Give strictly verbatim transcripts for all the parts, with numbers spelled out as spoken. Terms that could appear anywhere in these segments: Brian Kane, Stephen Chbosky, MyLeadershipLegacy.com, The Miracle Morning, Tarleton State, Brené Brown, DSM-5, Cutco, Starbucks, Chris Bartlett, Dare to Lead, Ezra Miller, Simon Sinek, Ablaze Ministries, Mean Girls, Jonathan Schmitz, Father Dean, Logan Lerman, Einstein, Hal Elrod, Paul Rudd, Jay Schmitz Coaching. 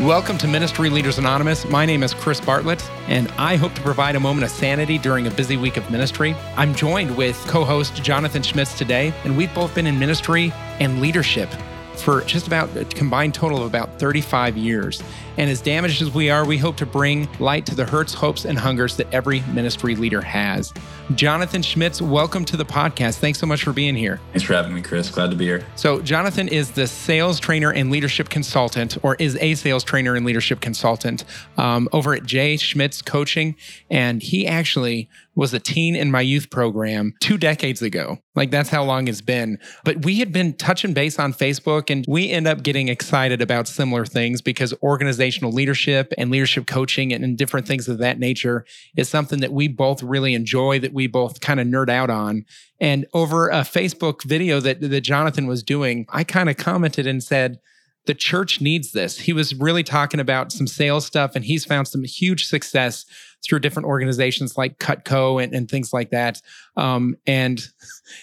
Welcome to Ministry Leaders Anonymous. My name is Chris Bartlett, and I hope to provide a moment of sanity during a busy week of ministry. I'm joined with co-host Jonathan Schmitz today, and we've both been in ministry and leadership for just about a combined total of about thirty-five years. And as damaged as we are, we hope to bring light to the hurts, hopes, and hungers that every ministry leader has. Jonathan Schmitz, welcome to the podcast. Thanks so much for being here. Thanks for having me, Chris. Glad to be here. So Jonathan is the sales trainer and leadership consultant, or is a sales trainer and leadership consultant um, over at Jay Schmitz Coaching. And he actually was a teen in my youth program two decades ago. Like, that's how long it's been. But we had been touching base on Facebook, and we end up getting excited about similar things because organizational leadership and leadership coaching and, and different things of that nature is something that we both really enjoy, that we both kind of nerd out on. And over a Facebook video that, that Jonathan was doing, I kind of commented and said, the church needs this. He was really talking about some sales stuff, and he's found some huge success through different organizations like Cutco and, and things like that. Um, and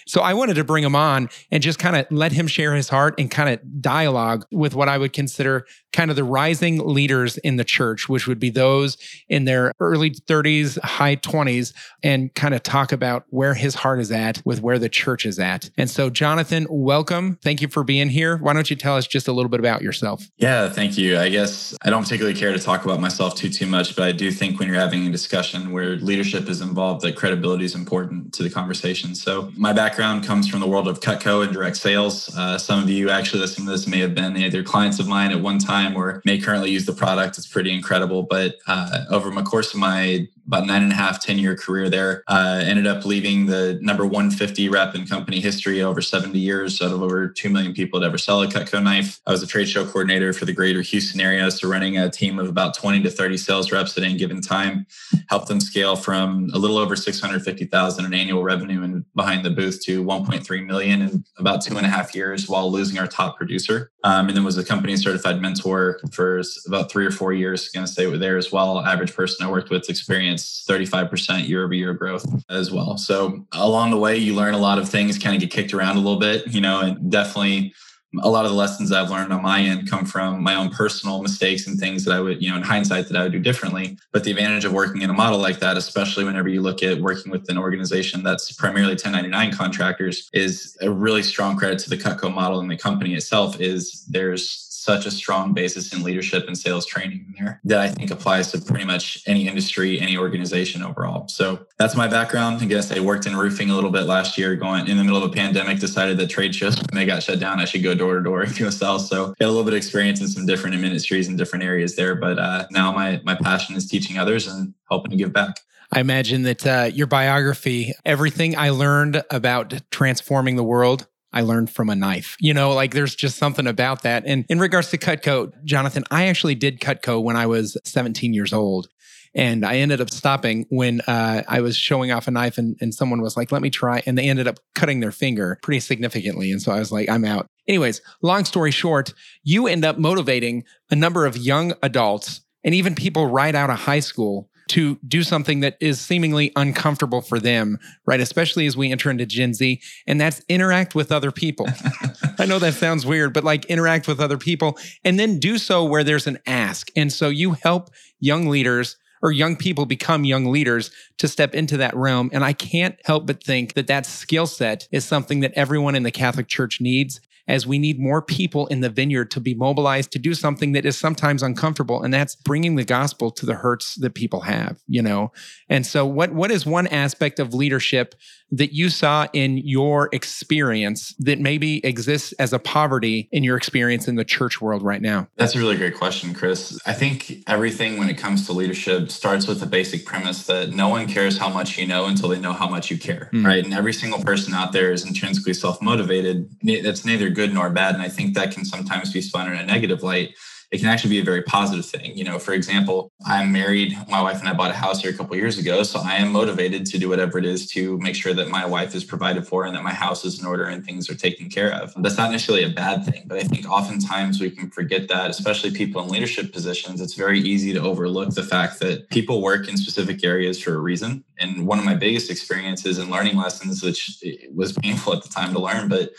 so I wanted to bring him on and just kind of let him share his heart and kind of dialogue with what I would consider kind of the rising leaders in the church, which would be those in their early thirties, high twenties, and kind of talk about where his heart is at with where the church is at. And so, Jonathan, welcome. Thank you for being here. Why don't you tell us just a little bit about yourself? Yeah, thank you. I guess I don't particularly care to talk about myself too, too much, but I do think when you're having discussion where leadership is involved, that credibility is important to the conversation. So my background comes from the world of Cutco and direct sales. Uh, some of you actually listening to this may have been either clients of mine at one time or may currently use the product. It's pretty incredible. But uh, over my course of my about nine and a half, ten year career there, uh, ended up leaving the number one fifty rep in company history over seventy years out of over two million people that ever sell a Cutco knife. I was a trade show coordinator for the greater Houston area. So running a team of about twenty to thirty sales reps at any given time. Helped them scale from a little over six hundred fifty thousand dollars in annual revenue and behind the booth to one point three million dollars in about two and a half years while losing our top producer. Um, and then was a company certified mentor for about three or four years. Going to stay with there as well. Average person I worked with experienced thirty-five percent year over year growth as well. So along the way, you learn a lot of things, kind of get kicked around a little bit, you know, and definitely a lot of the lessons I've learned on my end come from my own personal mistakes and things that I would, you know, in hindsight that I would do differently. But the advantage of working in a model like that, especially whenever you look at working with an organization that's primarily ten ninety-nine contractors, is a really strong credit to the Cutco model and the company itself is there's such a strong basis in leadership and sales training there that I think applies to pretty much any industry, any organization overall. So that's my background. I guess I worked in roofing a little bit last year, going in the middle of a pandemic, decided that trade shows, when they got shut down, I should go door to door and go sell. So got a little bit of experience in some different ministries and different areas there. But uh, now my my passion is teaching others and helping to give back. I imagine that uh, your biography, everything I learned about transforming the world, I learned from a knife. You know, like there's just something about that. And in regards to Cutco, Jonathan, I actually did Cutco when I was seventeen years old. And I ended up stopping when uh, I was showing off a knife and, and someone was like, let me try. And they ended up cutting their finger pretty significantly. And so I was like, I'm out. Anyways, long story short, you end up motivating a number of young adults and even people right out of high school to do something that is seemingly uncomfortable for them, right? Especially as we enter into Gen Z, and that's interact with other people. I know that sounds weird, but like interact with other people and then do so where there's an ask. And so you help young leaders or young people become young leaders to step into that realm. And I can't help but think that that skill set is something that everyone in the Catholic Church needs, as we need more people in the vineyard to be mobilized to do something that is sometimes uncomfortable, and that's bringing the gospel to the hurts that people have, you know? And so what what is one aspect of leadership that you saw in your experience that maybe exists as a poverty in your experience in the church world right now? That's a really great question, Chris. I think everything when it comes to leadership starts with the basic premise that no one cares how much you know until they know how much you care, mm. right? And every single person out there is intrinsically self-motivated. That's neither good nor bad. And I think that can sometimes be spun in a negative light. It can actually be a very positive thing. You know, for example, I'm married. My wife and I bought a house here a couple of years ago. So I am motivated to do whatever it is to make sure that my wife is provided for and that my house is in order and things are taken care of. That's not necessarily a bad thing, but I think oftentimes we can forget that, especially people in leadership positions. It's very easy to overlook the fact that people work in specific areas for a reason. And one of my biggest experiences and learning lessons, which was painful at the time to learn, but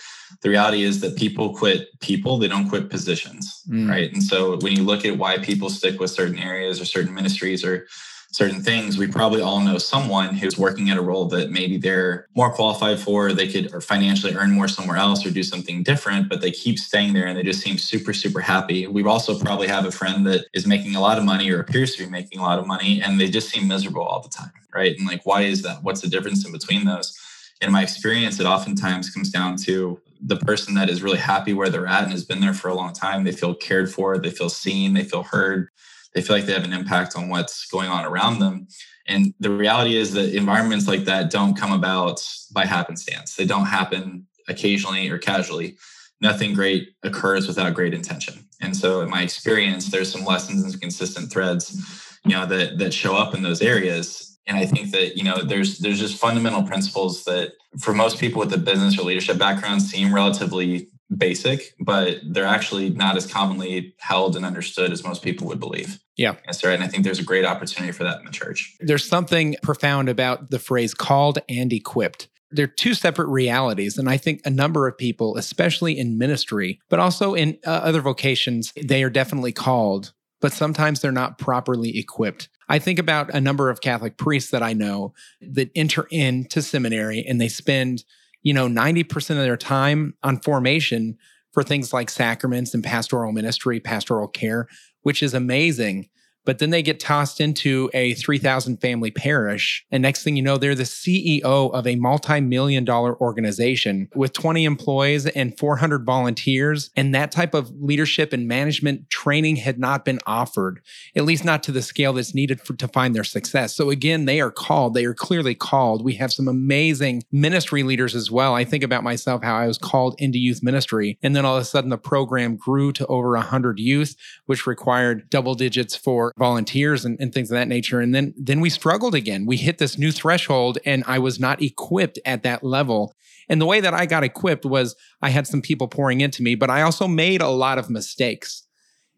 the reality is that people quit people, they don't quit positions, mm. right? And so so when you look at why people stick with certain areas or certain ministries or certain things, we probably all know someone who's working at a role that maybe they're more qualified for, they could or financially earn more somewhere else or do something different, but they keep staying there and they just seem super, super happy. We also probably have a friend that is making a lot of money or appears to be making a lot of money and they just seem miserable all the time, right? And like, why is that? What's the difference in between those? In my experience, it oftentimes comes down to the person that is really happy where they're at and has been there for a long time. They feel cared for, they feel seen, they feel heard. They feel like they have an impact on what's going on around them. And the reality is that environments like that don't come about by happenstance. They don't happen occasionally or casually. Nothing great occurs without great intention. And so in my experience, there's some lessons and consistent threads, you know, that that show up in those areas. And I think that, you know, there's there's just fundamental principles that for most people with a business or leadership background seem relatively basic, but they're actually not as commonly held and understood as most people would believe. Yeah. That's right. And I think there's a great opportunity for that in the church. There's something profound about the phrase called and equipped. They're two separate realities. And I think a number of people, especially in ministry, but also in uh, other vocations, they are definitely called, but sometimes they're not properly equipped. I think about a number of Catholic priests that I know that enter into seminary and they spend you know, ninety percent of their time on formation for things like sacraments and pastoral ministry, pastoral care, which is amazing. But then they get tossed into a three thousand family parish. And next thing you know, they're the C E O of a multi-million dollar organization with twenty employees and four hundred volunteers. And that type of leadership and management training had not been offered, at least not to the scale that's needed for, to find their success. So again, they are called. They are clearly called. We have some amazing ministry leaders as well. I think about myself, how I was called into youth ministry. And then all of a sudden the program grew to over one hundred youth, which required double digits for volunteers and, and things of that nature. And then, then we struggled again. We hit this new threshold and I was not equipped at that level. And the way that I got equipped was I had some people pouring into me, but I also made a lot of mistakes.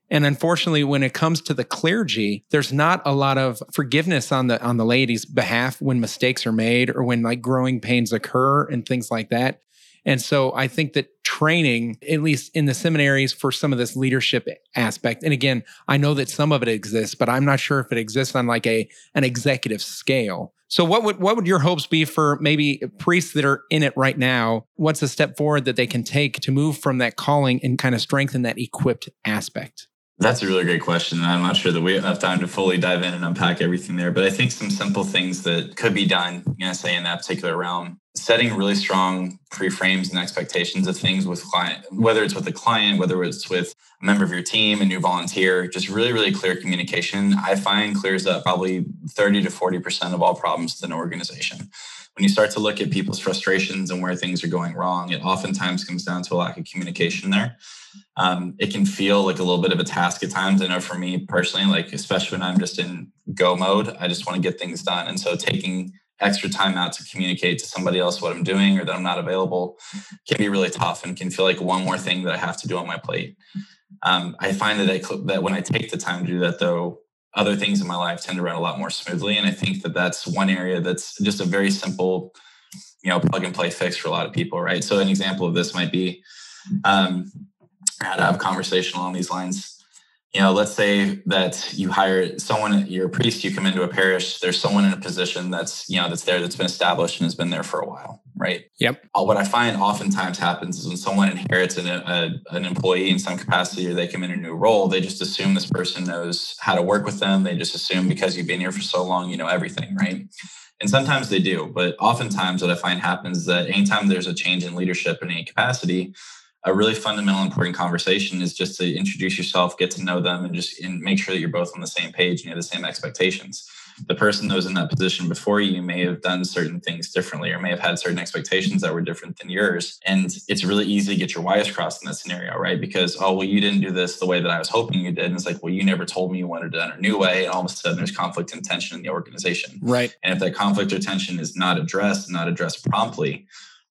And unfortunately, when it comes to the clergy, there's not a lot of forgiveness on the, on the lady's behalf when mistakes are made or when like growing pains occur and things like that. And so I think that training, at least in the seminaries, for some of this leadership aspect, and again, I know that some of it exists, but I'm not sure if it exists on like a an executive scale. So what would what would your hopes be for maybe priests that are in it right now? What's a step forward that they can take to move from that calling and kind of strengthen that equipped aspect? That's a really great question. And I'm not sure that we have time to fully dive in and unpack everything there, but I think some simple things that could be done, you know, say in that particular realm, setting really strong pre-frames and expectations of things with client, whether it's with a client, whether it's with a member of your team, a new volunteer, just really, really clear communication, I find clears up probably thirty to forty percent of all problems within an organization. When you start to look at people's frustrations and where things are going wrong, it oftentimes comes down to a lack of communication there. Um, it can feel like a little bit of a task at times. I know for me personally, like especially when I'm just in go mode, I just want to get things done. And so taking extra time out to communicate to somebody else what I'm doing or that I'm not available can be really tough and can feel like one more thing that I have to do on my plate. Um, I find that, I, that when I take the time to do that though, other things in my life tend to run a lot more smoothly. And I think that that's one area that's just a very simple, you know, plug and play fix for a lot of people, right? So an example of this might be, um, how to have a conversation along these lines. You know, let's say that you hire someone, you're a priest, you come into a parish, there's someone in a position that's, you know, that's there, that's been established and has been there for a while, right? Yep. What I find oftentimes happens is when someone inherits an, a, an employee in some capacity or they come in a new role, they just assume this person knows how to work with them. They just assume because you've been here for so long, you know everything, right? And sometimes they do, but oftentimes what I find happens is that anytime there's a change in leadership in any capacity, a really fundamental, important conversation is just to introduce yourself, get to know them, and just and make sure that you're both on the same page and you have the same expectations. The person that was in that position before you may have done certain things differently or may have had certain expectations that were different than yours. And it's really easy to get your wires crossed in that scenario, right? Because, oh, well, you didn't do this the way that I was hoping you did. And it's like, well, you never told me you wanted it done a new way. And all of a sudden there's conflict and tension in the organization. Right. And if that conflict or tension is not addressed, and not addressed promptly,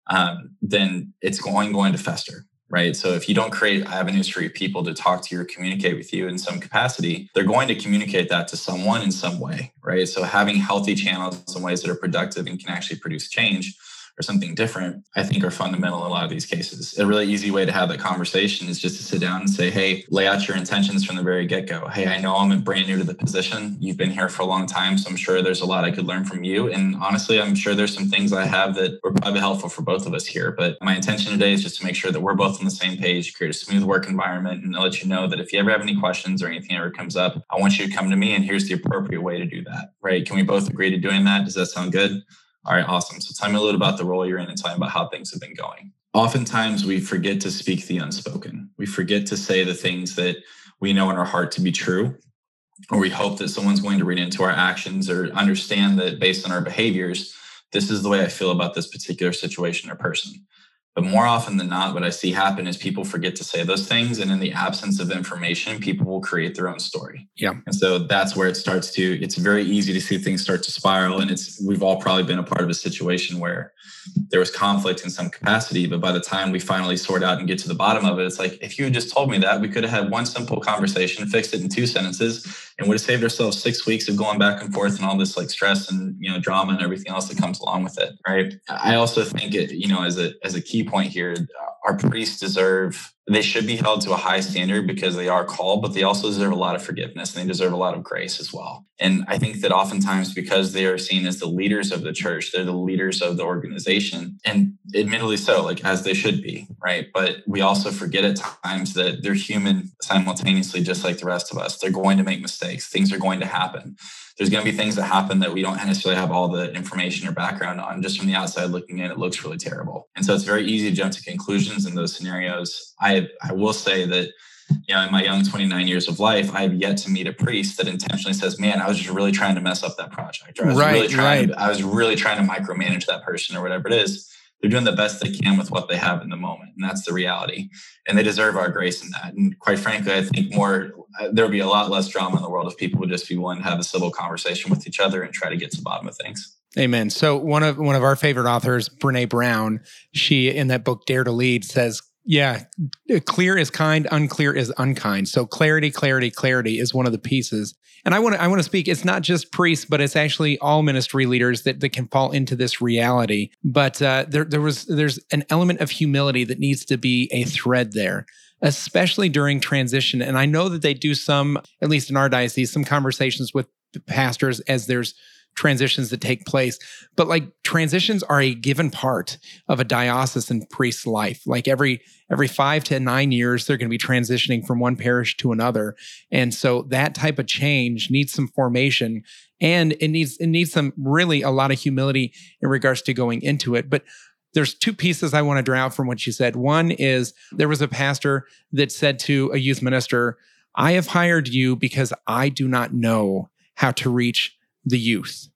um, then it's going, going to fester. Right. So if you don't create avenues for your people to talk to you or communicate with you in some capacity, they're going to communicate that to someone in some way. Right. So having healthy channels in ways that are productive and can actually produce change or something different, I think are fundamental in a lot of these cases. A really easy way to have that conversation is just to sit down and say, hey, lay out your intentions from the very get-go. Hey, I know I'm brand new to the position. You've been here for a long time, so I'm sure there's a lot I could learn from you. And honestly, I'm sure there's some things I have that were probably helpful for both of us here. But my intention today is just to make sure that we're both on the same page, create a smooth work environment, and I'll let you know that if you ever have any questions or anything ever comes up, I want you to come to me, and here's the appropriate way to do that, right? Can we both agree to doing that? Does that sound good? All right, awesome. So tell me a little about the role you're in and tell me about how things have been going. Oftentimes, we forget to speak the unspoken. We forget to say the things that we know in our heart to be true, or we hope that someone's going to read into our actions or understand that based on our behaviors, this is the way I feel about this particular situation or person. But more often than not, what I see happen is people forget to say those things. And in the absence of information, people will create their own story. Yeah. And so that's where it starts to, it's very easy to see things start to spiral. And it's, we've all probably been a part of a situation where there was conflict in some capacity, but by the time we finally sort out and get to the bottom of it, it's like, if you had just told me that, we could have had one simple conversation, fixed it in two sentences, and would have saved ourselves six weeks of going back and forth and all this like stress and, you know, drama and everything else that comes along with it, right? I also think it, you know, as a, as a key point here, our priests deserve, they should be held to a high standard because they are called, but they also deserve a lot of forgiveness and they deserve a lot of grace as well. And I think that oftentimes because they are seen as the leaders of the church, they're the leaders of the organization, and admittedly so, like as they should be, right? But we also forget at times that they're human simultaneously, just like the rest of us. They're going to make mistakes. Things are going to happen. There's going to be things that happen that we don't necessarily have all the information or background on. Just from the outside looking in, it looks really terrible. And so it's very easy to jump to conclusions in those scenarios. I, I will say that, you know, in my young twenty-nine years of life, I have yet to meet a priest that intentionally says, man, I was just really trying to mess up that project. Or I was right, really trying, right. I was really trying to micromanage that person or whatever it is. They're doing the best they can with what they have in the moment. And that's the reality. And they deserve our grace in that. And quite frankly, I think more, there'll be a lot less drama in the world if people would just be willing to have a civil conversation with each other and try to get to the bottom of things. Amen. So one of, one of our favorite authors, Brené Brown, she in that book, Dare to Lead, says, yeah, clear is kind, unclear is unkind. So clarity, clarity, clarity is one of the pieces. And I want to I want to speak, it's not just priests, but it's actually all ministry leaders that, that can fall into this reality. But uh, there there was there's an element of humility that needs to be a thread there, especially during transition. And I know that they do some, at least in our diocese, some conversations with pastors as there's transitions that take place. But like transitions are a given part of a diocesan priest's life. Like every every five to nine years, they're going to be transitioning from one parish to another. And so that type of change needs some formation and it needs it needs some really a lot of humility in regards to going into it. But there's two pieces I want to draw out from what you said. One is there was a pastor that said to a youth minister, I have hired you because I do not know how to reach the youth.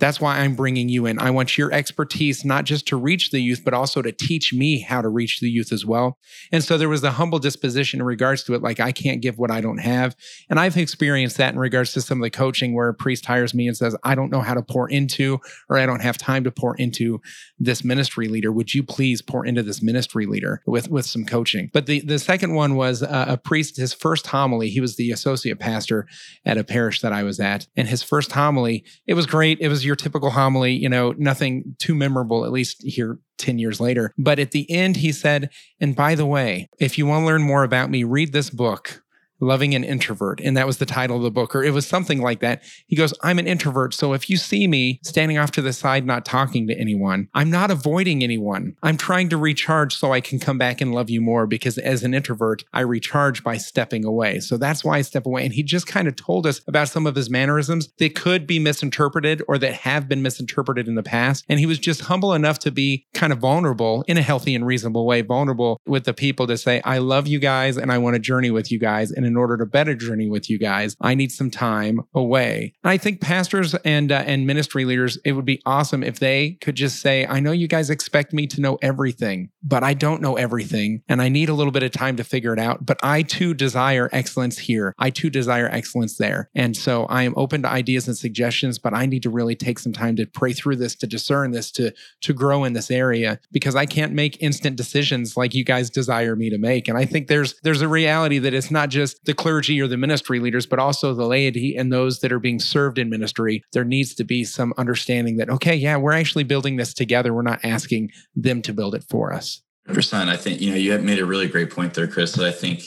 That's why I'm bringing you in. I want your expertise, not just to reach the youth, but also to teach me how to reach the youth as well. And so there was a humble disposition in regards to it, like I can't give what I don't have. And I've experienced that in regards to some of the coaching where a priest hires me and says, I don't know how to pour into, or I don't have time to pour into this ministry leader. Would you please pour into this ministry leader with, with some coaching? But the, the second one was uh, a priest, his first homily, he was the associate pastor at a parish that I was at. And his first homily, it was great. It was your typical homily, you know, nothing too memorable, at least here ten years later. But at the end, he said, and by the way, if you want to learn more about me, read this book, Loving an Introvert. And that was the title of the book, or it was something like that. He goes, I'm an introvert. So if you see me standing off to the side, not talking to anyone, I'm not avoiding anyone. I'm trying to recharge so I can come back and love you more, because as an introvert, I recharge by stepping away. So that's why I step away. And he just kind of told us about some of his mannerisms that could be misinterpreted or that have been misinterpreted in the past. And he was just humble enough to be kind of vulnerable in a healthy and reasonable way, vulnerable with the people to say, I love you guys and I want to journey with you guys. And in order to better journey with you guys, I need some time away. And I think pastors and uh, and ministry leaders, it would be awesome if they could just say, I know you guys expect me to know everything, but I don't know everything. And I need a little bit of time to figure it out. But I too desire excellence here. I too desire excellence there. And so I am open to ideas and suggestions, but I need to really take some time to pray through this, to discern this, to, to grow in this area, because I can't make instant decisions like you guys desire me to make. And I think there's there's a reality that it's not just just the clergy or the ministry leaders, but also the laity and those that are being served in ministry. There needs to be some understanding that, okay, yeah, we're actually building this together. We're not asking them to build it for us. one hundred percent. I think, you know, you have made a really great point there, Chris, that I think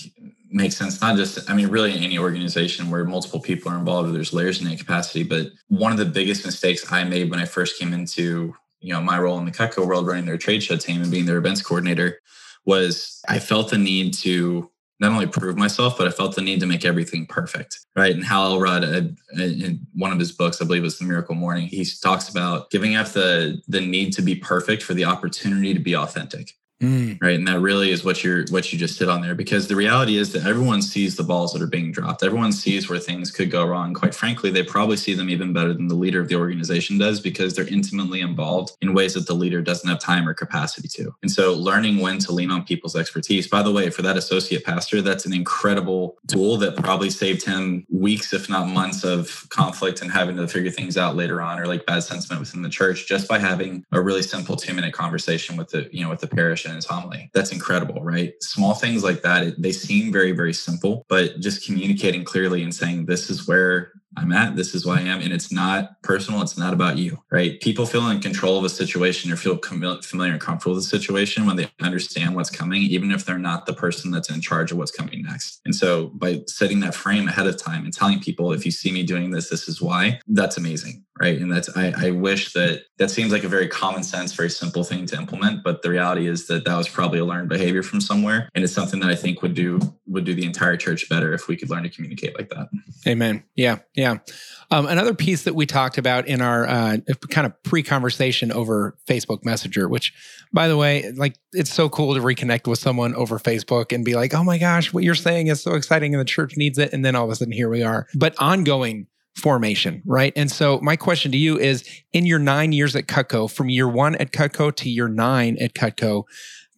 makes sense. Not just, I mean, really in any organization where multiple people are involved, or there's layers in that capacity. But one of the biggest mistakes I made when I first came into, you know, my role in the Cutco world, running their trade show team and being their events coordinator, was I felt the need to not only prove myself, but I felt the need to make everything perfect, right? And Hal Elrod, uh, in one of his books, I believe it was The Miracle Morning, he talks about giving up the the need to be perfect for the opportunity to be authentic, mm. right? And that really is what you're what you just hit on there, because the reality is that everyone sees the balls that are being dropped. Everyone sees where things could go wrong. Quite frankly, they probably see them even better than the leader of the organization does, because they're intimately involved in ways that the leader doesn't have time or capacity to. And so learning when to lean on people's expertise, by the way, for that associate pastor, that's an incredible tool that probably saved him weeks, if not months, of conflict and having to figure things out later on, or like bad sentiment within the church, just by having a really simple two minute conversation with the, you know, with the parish and his homily. That's incredible, right? Small things like that, it, they seem very, very simple, but just communicating clearly and saying, this is where I'm at, this is why I am. And it's not personal. It's not about you, right? People feel in control of a situation or feel familiar and comfortable with the situation when they understand what's coming, even if they're not the person that's in charge of what's coming next. And so by setting that frame ahead of time and telling people, if you see me doing this, this is why, that's amazing, right? And that's, I, I wish that that seems like a very common sense, very simple thing to implement. But the reality is that that was probably a learned behavior from somewhere. And it's something that I think would do, would do the entire church better if we could learn to communicate like that. Amen. Yeah. Yeah. Yeah. Um, another piece that we talked about in our uh, kind of pre-conversation over Facebook Messenger, which, by the way, like, it's so cool to reconnect with someone over Facebook and be like, oh my gosh, what you're saying is so exciting and the church needs it. And then all of a sudden, here we are. But ongoing formation, right? And so my question to you is, in your nine years at Cutco, from year one at Cutco to year nine at Cutco,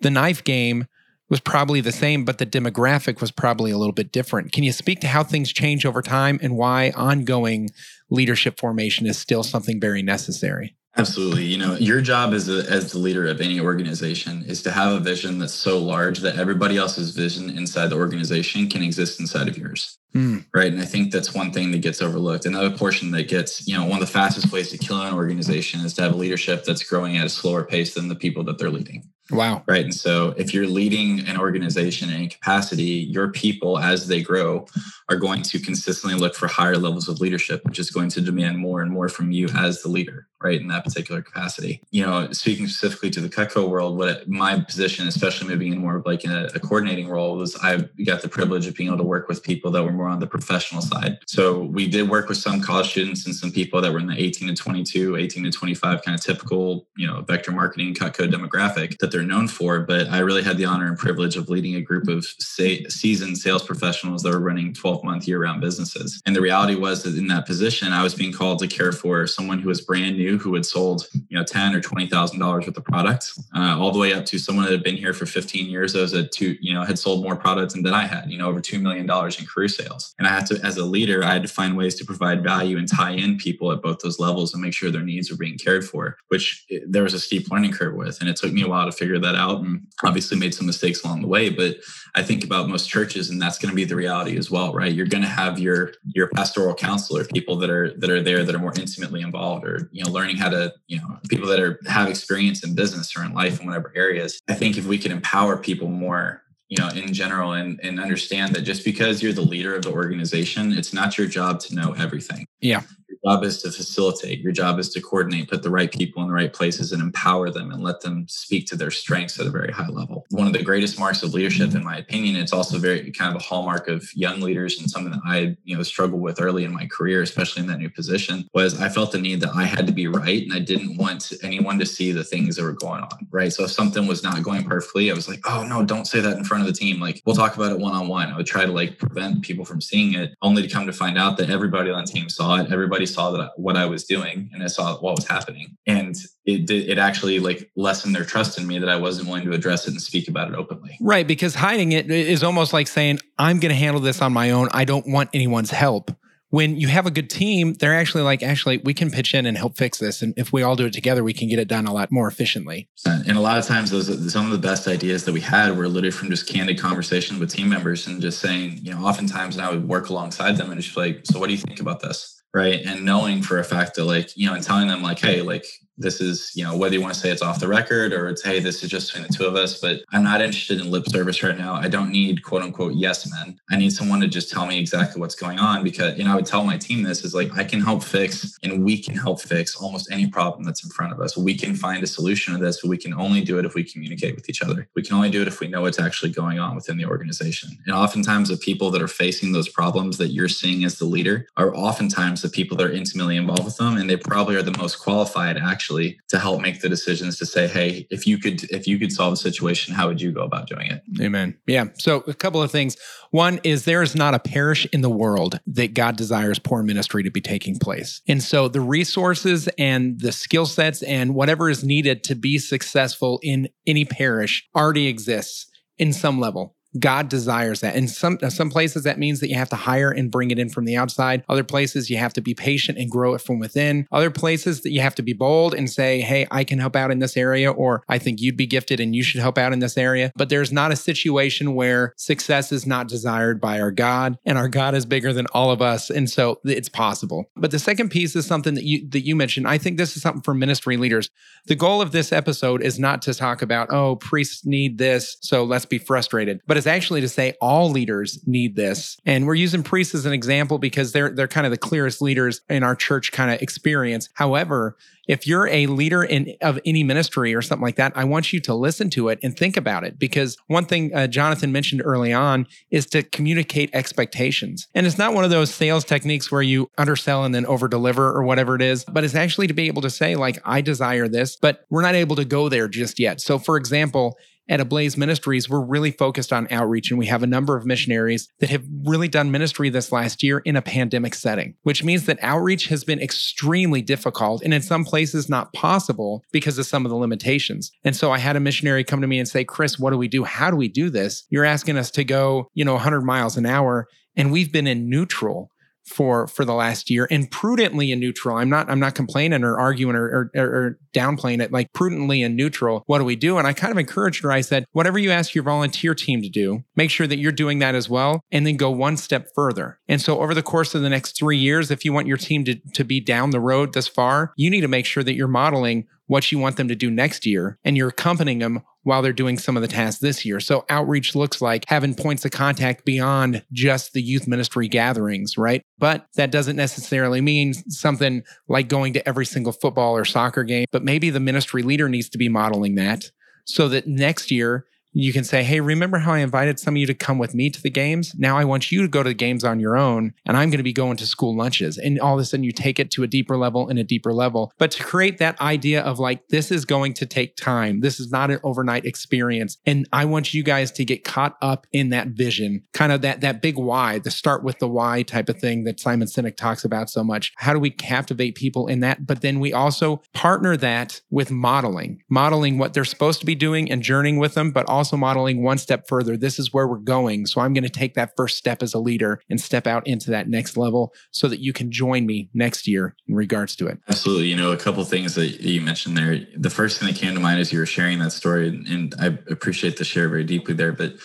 the knife game was probably the same, but the demographic was probably a little bit different. Can you speak to how things change over time and why ongoing leadership formation is still something very necessary? Absolutely. You know, your job as a, as the leader of any organization is to have a vision that's so large that everybody else's vision inside the organization can exist inside of yours. Mm. Right. And I think that's one thing that gets overlooked. Another portion that gets, you know, one of the fastest ways to kill an organization is to have a leadership that's growing at a slower pace than the people that they're leading. Wow. Right. And so if you're leading an organization in any capacity, your people, as they grow, are going to consistently look for higher levels of leadership, which is going to demand more and more from you as the leader, right, in that particular capacity. You know, speaking specifically to the Cutco world, what my position, especially moving in more of like a, a coordinating role, was I got the privilege of being able to work with people that were more on the professional side. So we did work with some college students and some people that were in the eighteen to twenty-two, eighteen to twenty-five kind of typical, you know, vector marketing Cutco demographic that they're known for. But I really had the honor and privilege of leading a group of say, seasoned sales professionals that were running twelve-month year-round businesses. And the reality was that in that position, I was being called to care for someone who was brand new, who had sold, you know, ten thousand dollars or twenty thousand dollars worth of products, uh, all the way up to someone that had been here for fifteen years. Those had two, you know, had sold more products than I had, you know, over two million dollars in career sales. And I had to, as a leader, I had to find ways to provide value and tie in people at both those levels and make sure their needs were being cared for, which there was a steep learning curve with. And it took me a while to figure that out, and obviously made some mistakes along the way. But I think about most churches, and that's going to be the reality as well, right? You're going to have your, your pastoral counselor, people that are, that are there, that are more intimately involved, or, you know, learn learning how to, you know, people that are have experience in business or in life in whatever areas. I think if we can empower people more, you know, in general, and, and understand that just because you're the leader of the organization, it's not your job to know everything. Yeah. Your job is to facilitate. Your job is to coordinate, put the right people in the right places and empower them and let them speak to their strengths at a very high level. One of the greatest marks of leadership, in my opinion, it's also very kind of a hallmark of young leaders, and something that I, you know, struggled with early in my career, especially in that new position, was I felt the need that I had to be right. And I didn't want anyone to see the things that were going on, right? So if something was not going perfectly, I was like, oh no, don't say that in front of the team. Like, we'll talk about it one-on-one. I would try to like prevent people from seeing it, only to come to find out that everybody on the team saw it. Everybody saw that what I was doing, and I saw what was happening. And it did, it actually like lessened their trust in me, that I wasn't willing to address it and speak about it openly. Right. Because hiding it is almost like saying, I'm going to handle this on my own. I don't want anyone's help. when you have a good team, they're actually like, actually, we can pitch in and help fix this. And if we all do it together, we can get it done a lot more efficiently. And a lot of times, those some of the best ideas that we had were literally from just candid conversation with team members and just saying, you know, oftentimes I would work alongside them and just like, so what do you think about this? Right. And knowing for a fact that like, you know, and telling them like, hey, like, this is, you know, whether you want to say it's off the record or it's, hey, this is just between the two of us, but I'm not interested in lip service right now. I don't need quote unquote yes men. I need someone to just tell me exactly what's going on, because, you know, I would tell my team this is like, I can help fix and we can help fix almost any problem that's in front of us. We can find a solution to this, but we can only do it if we communicate with each other. We can only do it if we know what's actually going on within the organization. And oftentimes the people that are facing those problems that you're seeing as the leader are oftentimes the people that are intimately involved with them, and they probably are the most qualified actually to help make the decisions to say, hey, if you could if you could solve a situation, how would you go about doing it? Amen. Yeah. So a couple of things. One is there is not a parish in the world that God desires poor ministry to be taking place. And so the resources and the skill sets and whatever is needed to be successful in any parish already exists in some level. God desires that. In some some places, that means that you have to hire and bring it in from the outside. Other places, you have to be patient and grow it from within. Other places, that you have to be bold and say, hey, I can help out in this area, or I think you'd be gifted and you should help out in this area. But there's not a situation where success is not desired by our God, and our God is bigger than all of us. And so it's possible. But the second piece is something that you, that you mentioned. I think this is something for ministry leaders. The goal of this episode is not to talk about, oh, priests need this, so let's be frustrated. But it's actually to say all leaders need this. And we're using priests as an example because they're they're kind of the clearest leaders in our church kind of experience. However, if you're a leader in of any ministry or something like that, I want you to listen to it and think about it. Because one thing uh, Jonathan mentioned early on is to communicate expectations. And it's not one of those sales techniques where you undersell and then overdeliver or whatever it is, but it's actually to be able to say, like, I desire this, but we're not able to go there just yet. So for example, at Ablaze Ministries, we're really focused on outreach, and we have a number of missionaries that have really done ministry this last year in a pandemic setting, which means that outreach has been extremely difficult and in some places not possible because of some of the limitations. And so I had a missionary come to me and say, Chris, what do we do? How do we do this? You're asking us to go, you know, one hundred miles an hour, and we've been in neutral for for the last year, and prudently in neutral. I'm not I'm not complaining or arguing or, or or downplaying it, like prudently in neutral. What do we do? And I kind of encouraged her. I said, whatever you ask your volunteer team to do, make sure that you're doing that as well, and then go one step further. And so over the course of the next three years, if you want your team to, to be down the road this far, you need to make sure that you're modeling what you want them to do next year, and you're accompanying them while they're doing some of the tasks this year. So outreach looks like having points of contact beyond just the youth ministry gatherings, right? But that doesn't necessarily mean something like going to every single football or soccer game, but maybe the ministry leader needs to be modeling that so that next year you can say, hey, remember how I invited some of you to come with me to the games? Now I want you to go to the games on your own, and I'm going to be going to school lunches. And all of a sudden you take it to a deeper level and a deeper level. But to create that idea of like, this is going to take time. This is not an overnight experience. And I want you guys to get caught up in that vision, kind of that, that big why, the start with the why type of thing that Simon Sinek talks about so much. How do we captivate people in that? But then we also partner that with modeling, modeling what they're supposed to be doing and journeying with them, but also Also modeling one step further. This is where we're going. So I'm going to take that first step as a leader and step out into that next level so that you can join me next year in regards to it. Absolutely. You know, a couple of things that you mentioned there. The first thing that came to mind as you were sharing that story, and I appreciate the share very deeply there, but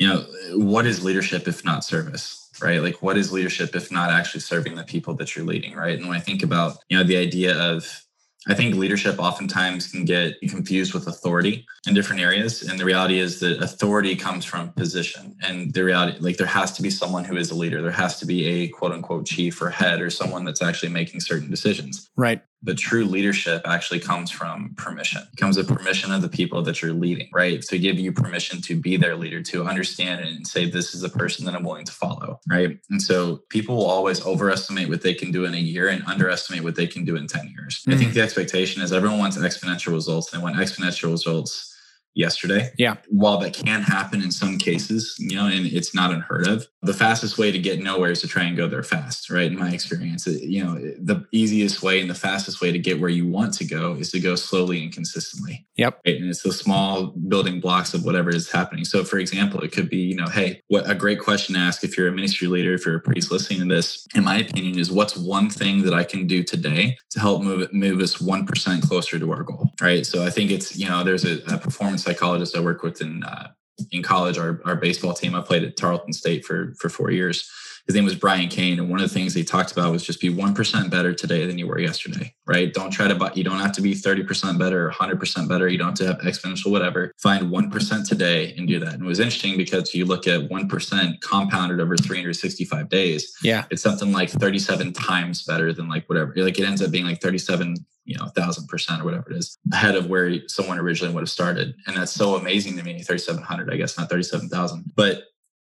you know, what is leadership if not service? Right? Like, what is leadership if not actually serving the people that you're leading? Right. And when I think about, you know, the idea of, I think leadership oftentimes can get confused with authority in different areas. And the reality is that authority comes from position. And the reality, like there has to be someone who is a leader. There has to be a quote unquote chief or head or someone that's actually making certain decisions. Right. But true leadership actually comes from permission. It comes with permission of the people that you're leading, right? To give you permission to be their leader, to understand and say, this is a person that I'm willing to follow, right? And so people will always overestimate what they can do in a year and underestimate what they can do in ten years. Mm. I think the expectation is everyone wants exponential results. They want exponential results yesterday. Yeah. While that can happen in some cases, you know, and it's not unheard of, the fastest way to get nowhere is to try and go there fast, right? In my experience, you know, the easiest way and the fastest way to get where you want to go is to go slowly and consistently. Yep. Right? And it's the small building blocks of whatever is happening. So for example, it could be, you know, hey, what a great question to ask if you're a ministry leader, if you're a priest listening to this, in my opinion, is what's one thing that I can do today to help move move us one percent closer to our goal, right? So I think it's, you know, there's a, a performance psychologist I work with in uh, in college, our, our baseball team. I played at Tarleton State for, for four years. His name was Brian Kane. And one of the things he talked about was just be one percent better today than you were yesterday, right? Don't try to buy, you don't have to be thirty percent better or one hundred percent better. You don't have to have exponential whatever. Find one percent today and do that. And it was interesting because you look at one percent compounded over three hundred sixty-five days. Yeah. It's something like thirty-seven times better than like whatever. Like it ends up being like thirty-seven, you know, one thousand percent or whatever it is, ahead of where someone originally would have started. And that's so amazing to me, thirty-seven hundred, I guess, not thirty-seven thousand. But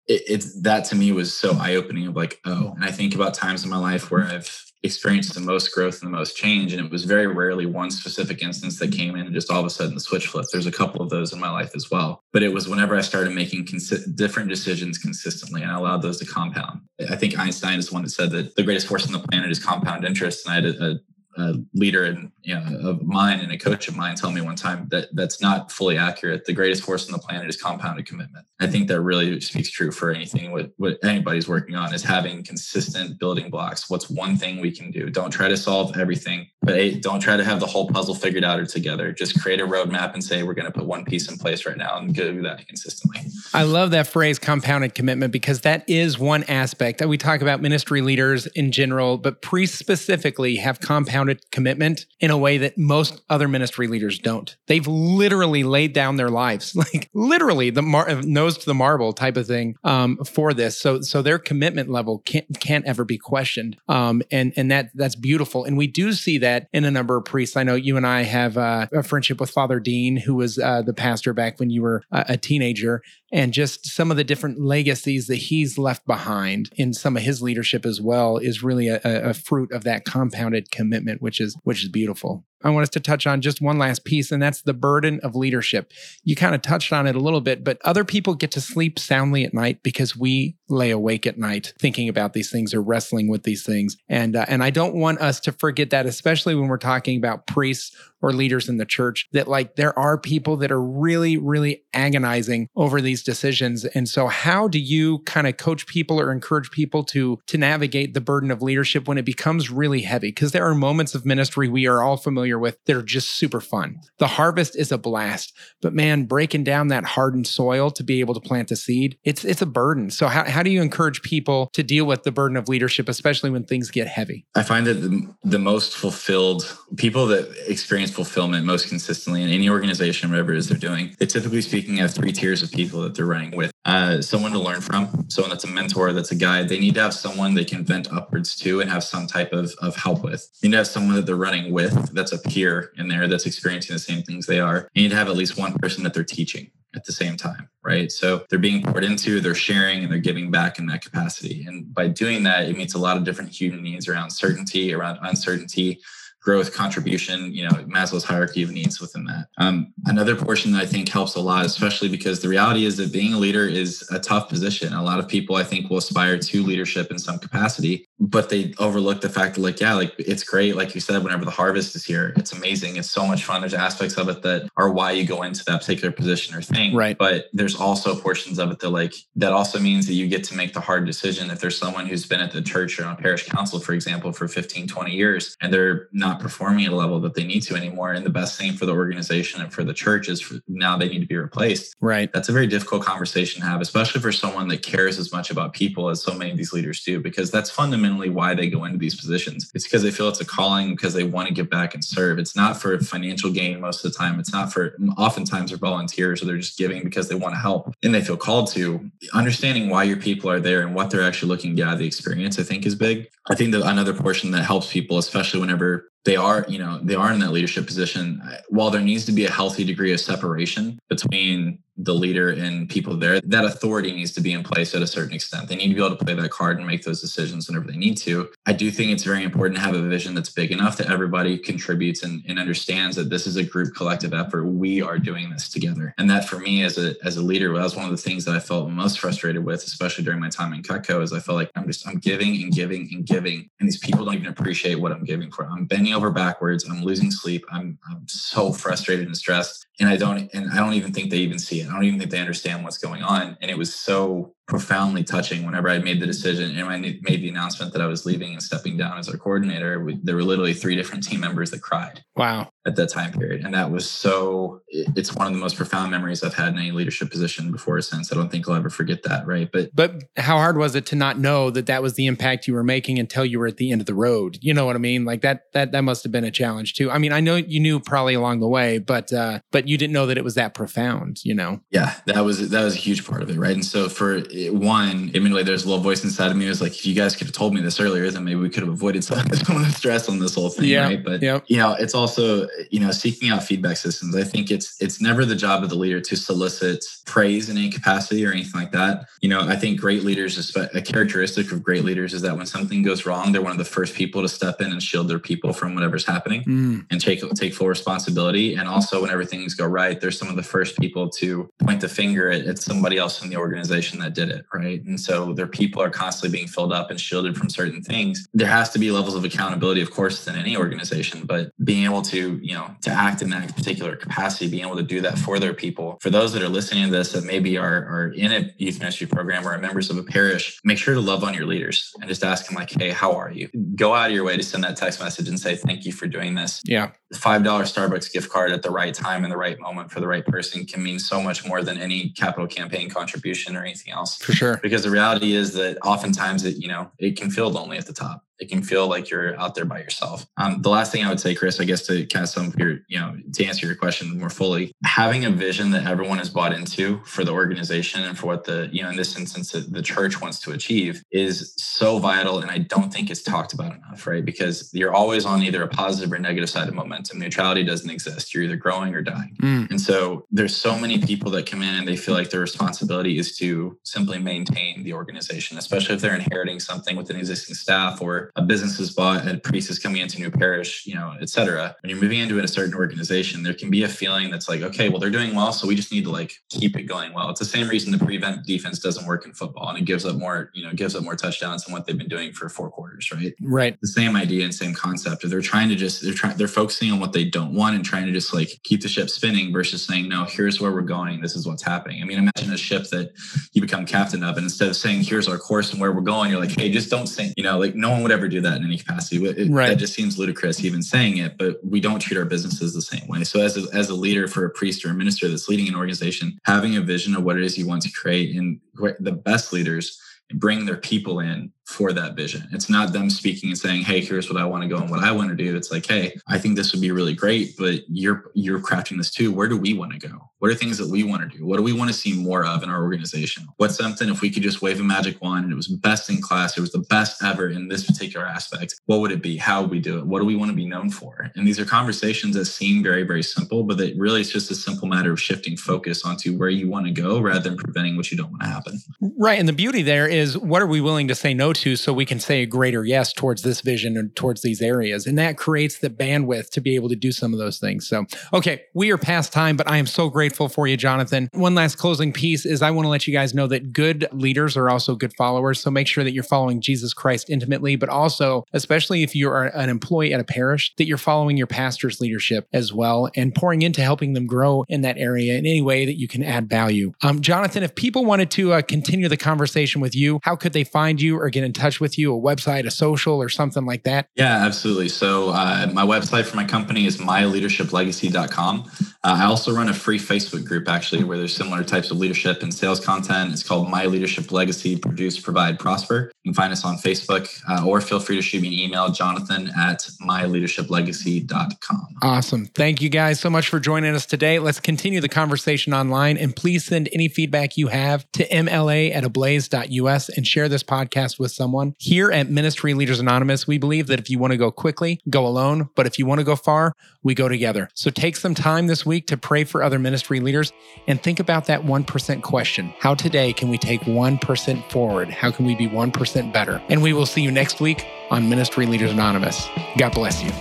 It, it's that to me was so eye-opening of like, oh, and I think about times in my life where I've experienced the most growth and the most change. And it was very rarely one specific instance that came in and just all of a sudden the switch flipped. There's a couple of those in my life as well. But it was whenever I started making consi- different decisions consistently and I allowed those to compound. I think Einstein is the one that said that the greatest force on the planet is compound interest. And I had a, a a leader and you know, of mine and a coach of mine tell me one time that that's not fully accurate. The greatest force on the planet is compounded commitment. I think that really speaks true for anything. What, what anybody's working on is having consistent building blocks. What's one thing we can do? Don't try to solve everything, but hey, don't try to have the whole puzzle figured out or together. Just create a roadmap and say, we're going to put one piece in place right now and do that consistently. I love that phrase, compounded commitment, because that is one aspect that we talk about ministry leaders in general, but priests specifically have compounded commitment in a way that most other ministry leaders don't. They've literally laid down their lives, like literally the mar- nose to the marble type of thing um, for this. So, so their commitment level can't can't ever be questioned, um, and and that that's beautiful. And we do see that in a number of priests. I know you and I have uh, a friendship with Father Dean, who was uh, the pastor back when you were uh, a teenager, and just some of the different legacies that he's left behind in some of his leadership as well is really a, a fruit of that compounded commitment, which is which is beautiful. I want us to touch on just one last piece, and that's the burden of leadership. You kind of touched on it a little bit, but other people get to sleep soundly at night because we lay awake at night thinking about these things or wrestling with these things. And uh, and I don't want us to forget that, especially when we're talking about priests or leaders in the church, that like there are people that are really, really agonizing over these decisions. And so how do you kind of coach people or encourage people to, to navigate the burden of leadership when it becomes really heavy? Because there are moments of ministry we are all familiar with that are just super fun. The harvest is a blast, but man, breaking down that hardened soil to be able to plant a seed, it's it's a burden. So how, how do you encourage people to deal with the burden of leadership, especially when things get heavy? I find that the, the most fulfilled people that experience fulfillment most consistently in any organization, whatever it is they're doing, they typically speaking have three tiers of people that they're running with. Uh, someone to learn from, someone that's a mentor, that's a guide. They need to have someone they can vent upwards to and have some type of, of help with. They need to have someone that they're running with that's a peer in there that's experiencing the same things they are. They need to have at least one person that they're teaching at the same time, right? So they're being poured into, they're sharing, and they're giving back in that capacity. And by doing that, it meets a lot of different human needs around certainty, around uncertainty, growth, contribution, you know, Maslow's hierarchy of needs within that. Um, another portion that I think helps a lot, especially because the reality is that being a leader is a tough position. A lot of people, I think, will aspire to leadership in some capacity, but they overlook the fact that like, yeah, like it's great. Like you said, whenever the harvest is here, it's amazing. It's so much fun. There's aspects of it that are why you go into that particular position or thing. Right. But there's also portions of it that like, that also means that you get to make the hard decision. If there's someone who's been at the church or on parish council, for example, for fifteen, twenty years, and they're not performing at a level that they need to anymore. And the best thing for the organization and for the church is for now they need to be replaced. Right. That's a very difficult conversation to have, especially for someone that cares as much about people as so many of these leaders do, because that's fundamental. Why they go into these positions. It's because they feel it's a calling, because they want to give back and serve. It's not for financial gain most of the time. It's not for, oftentimes they're volunteers or they're just giving because they want to help and they feel called to. Understanding why your people are there and what they're actually looking to get out of the experience, I think is big. I think that another portion that helps people, especially whenever they are, you know, they are in that leadership position, while there needs to be a healthy degree of separation between the leader and people there, that authority needs to be in place at a certain extent. They need to be able to play that card and make those decisions whenever they need to. I do think it's very important to have a vision that's big enough that everybody contributes and, and understands that this is a group collective effort. We are doing this together. And that for me as a as a leader, that was one of the things that I felt most frustrated with, especially during my time in Cutco, is I felt like I'm just, I'm giving and giving and giving. And these people don't even appreciate what I'm giving for. I'm bending over backwards. I'm losing sleep. I'm I'm so frustrated and stressed. And I don't, and I don't even think they even see it. I don't even think they understand what's going on. And it was so profoundly touching whenever I made the decision and I made the announcement that I was leaving and stepping down as our coordinator. We, there were literally three different team members that cried. Wow. At that time period. And that was so, it's one of the most profound memories I've had in any leadership position before or since. I don't think I'll ever forget that. Right. But, but how hard was it to not know that that was the impact you were making until you were at the end of the road? You know what I mean? Like that, that, that must've been a challenge too. I mean, I know you knew probably along the way, but, uh, but you didn't know that it was that profound, you know? Yeah, that was, that was a huge part of it. Right. And so for one, admittedly, there's a little voice inside of me was like, if you guys could have told me this earlier, then maybe we could have avoided some of the stress on this whole thing. Yeah, right. But yeah. you know, it's also, you know, seeking out feedback systems. I think it's it's never the job of the leader to solicit praise in any capacity or anything like that. You know, I think great leaders, a characteristic of great leaders is that when something goes wrong, they're one of the first people to step in and shield their people from whatever's happening mm. and take take full responsibility. And also, whenever things go right, they're some of the first people to point the finger at, at somebody else in the organization that did it, right? And so their people are constantly being filled up and shielded from certain things. There has to be levels of accountability, of course, in any organization, but being able to, you know, to act in that particular capacity, being able to do that for their people. For those that are listening to this that maybe are, are in a youth ministry program or are members of a parish, make sure to love on your leaders and just ask them like, hey, how are you? Go out of your way to send that text message and say, thank you for doing this. Yeah. five dollars Starbucks gift card at the right time and the right moment for the right person can mean so much more than any capital campaign contribution or anything else. For sure. Because the reality is that oftentimes it, you know, it can feel lonely at the top. It can feel like you're out there by yourself. Um, the last thing I would say, Chris, I guess to kind of sum up your, you know, to answer your question more fully, having a vision that everyone is bought into for the organization and for what the, you know, in this instance, the church wants to achieve is so vital. And I don't think it's talked about enough, right? Because you're always on either a positive or negative side of momentum. Neutrality doesn't exist. You're either growing or dying. Mm. And so there's so many people that come in and they feel like their responsibility is to simply maintain the organization, especially if they're inheriting something with an existing staff or a business is bought, a priest is coming into a new parish, you know, et cetera. When you're moving into a certain organization, there can be a feeling that's like, okay, well, they're doing well, so we just need to like keep it going well. It's the same reason the prevent defense doesn't work in football, and it gives up more, you know, gives up more touchdowns than what they've been doing for four quarters, right? Right. The same idea and same concept. They're trying to just they're trying they're focusing on what they don't want and trying to just like keep the ship spinning versus saying, no, here's where we're going. This is what's happening. I mean, imagine a ship that you become captain of, and instead of saying, here's our course and where we're going, you're like, hey, just don't sink. You know, like no one would ever do that in any capacity. It, right. That just seems ludicrous even saying it, but we don't treat our businesses the same way. So as a, as a leader for a priest or a minister that's leading an organization, having a vision of what it is you want to create, and the best leaders bring their people in for that vision. It's not them speaking and saying, hey, here's what I want to go and what I want to do. It's like, hey, I think this would be really great, but you're you're crafting this too. Where do we want to go? What are things that we want to do? What do we want to see more of in our organization? What's something if we could just wave a magic wand and it was best in class, it was the best ever in this particular aspect, what would it be? How would we do it? What do we want to be known for? And these are conversations that seem very, very simple, but that really it's just a simple matter of shifting focus onto where you want to go rather than preventing what you don't want to happen. Right. And the beauty there is what are we willing to say no to? to so we can say a greater yes towards this vision and towards these areas. And that creates the bandwidth to be able to do some of those things. So, okay, we are past time, but I am so grateful for you, Jonathan. One last closing piece is I want to let you guys know that good leaders are also good followers. So make sure that you're following Jesus Christ intimately, but also, especially if you are an employee at a parish, that you're following your pastor's leadership as well and pouring into helping them grow in that area in any way that you can add value. Um, Jonathan, if people wanted to uh, continue the conversation with you, how could they find you or get in touch with you, a website, a social, or something like that? Yeah, absolutely. So uh, my website for my company is my leadership legacy dot com. Uh, I also run a free Facebook group, actually, where there's similar types of leadership and sales content. It's called My Leadership Legacy, Produce, Provide, Prosper. You can find us on Facebook uh, or feel free to shoot me an email, jonathan at my leadership legacy dot com. Awesome. Thank you guys so much for joining us today. Let's continue the conversation online, and please send any feedback you have to M L A at ablaze dot U S and share this podcast with with someone. Here at Ministry Leaders Anonymous, we believe that if you want to go quickly, go alone. But if you want to go far, we go together. So take some time this week to pray for other ministry leaders and think about that one percent question. How today can we take one percent forward? How can we be one percent better? And we will see you next week on Ministry Leaders Anonymous. God bless you.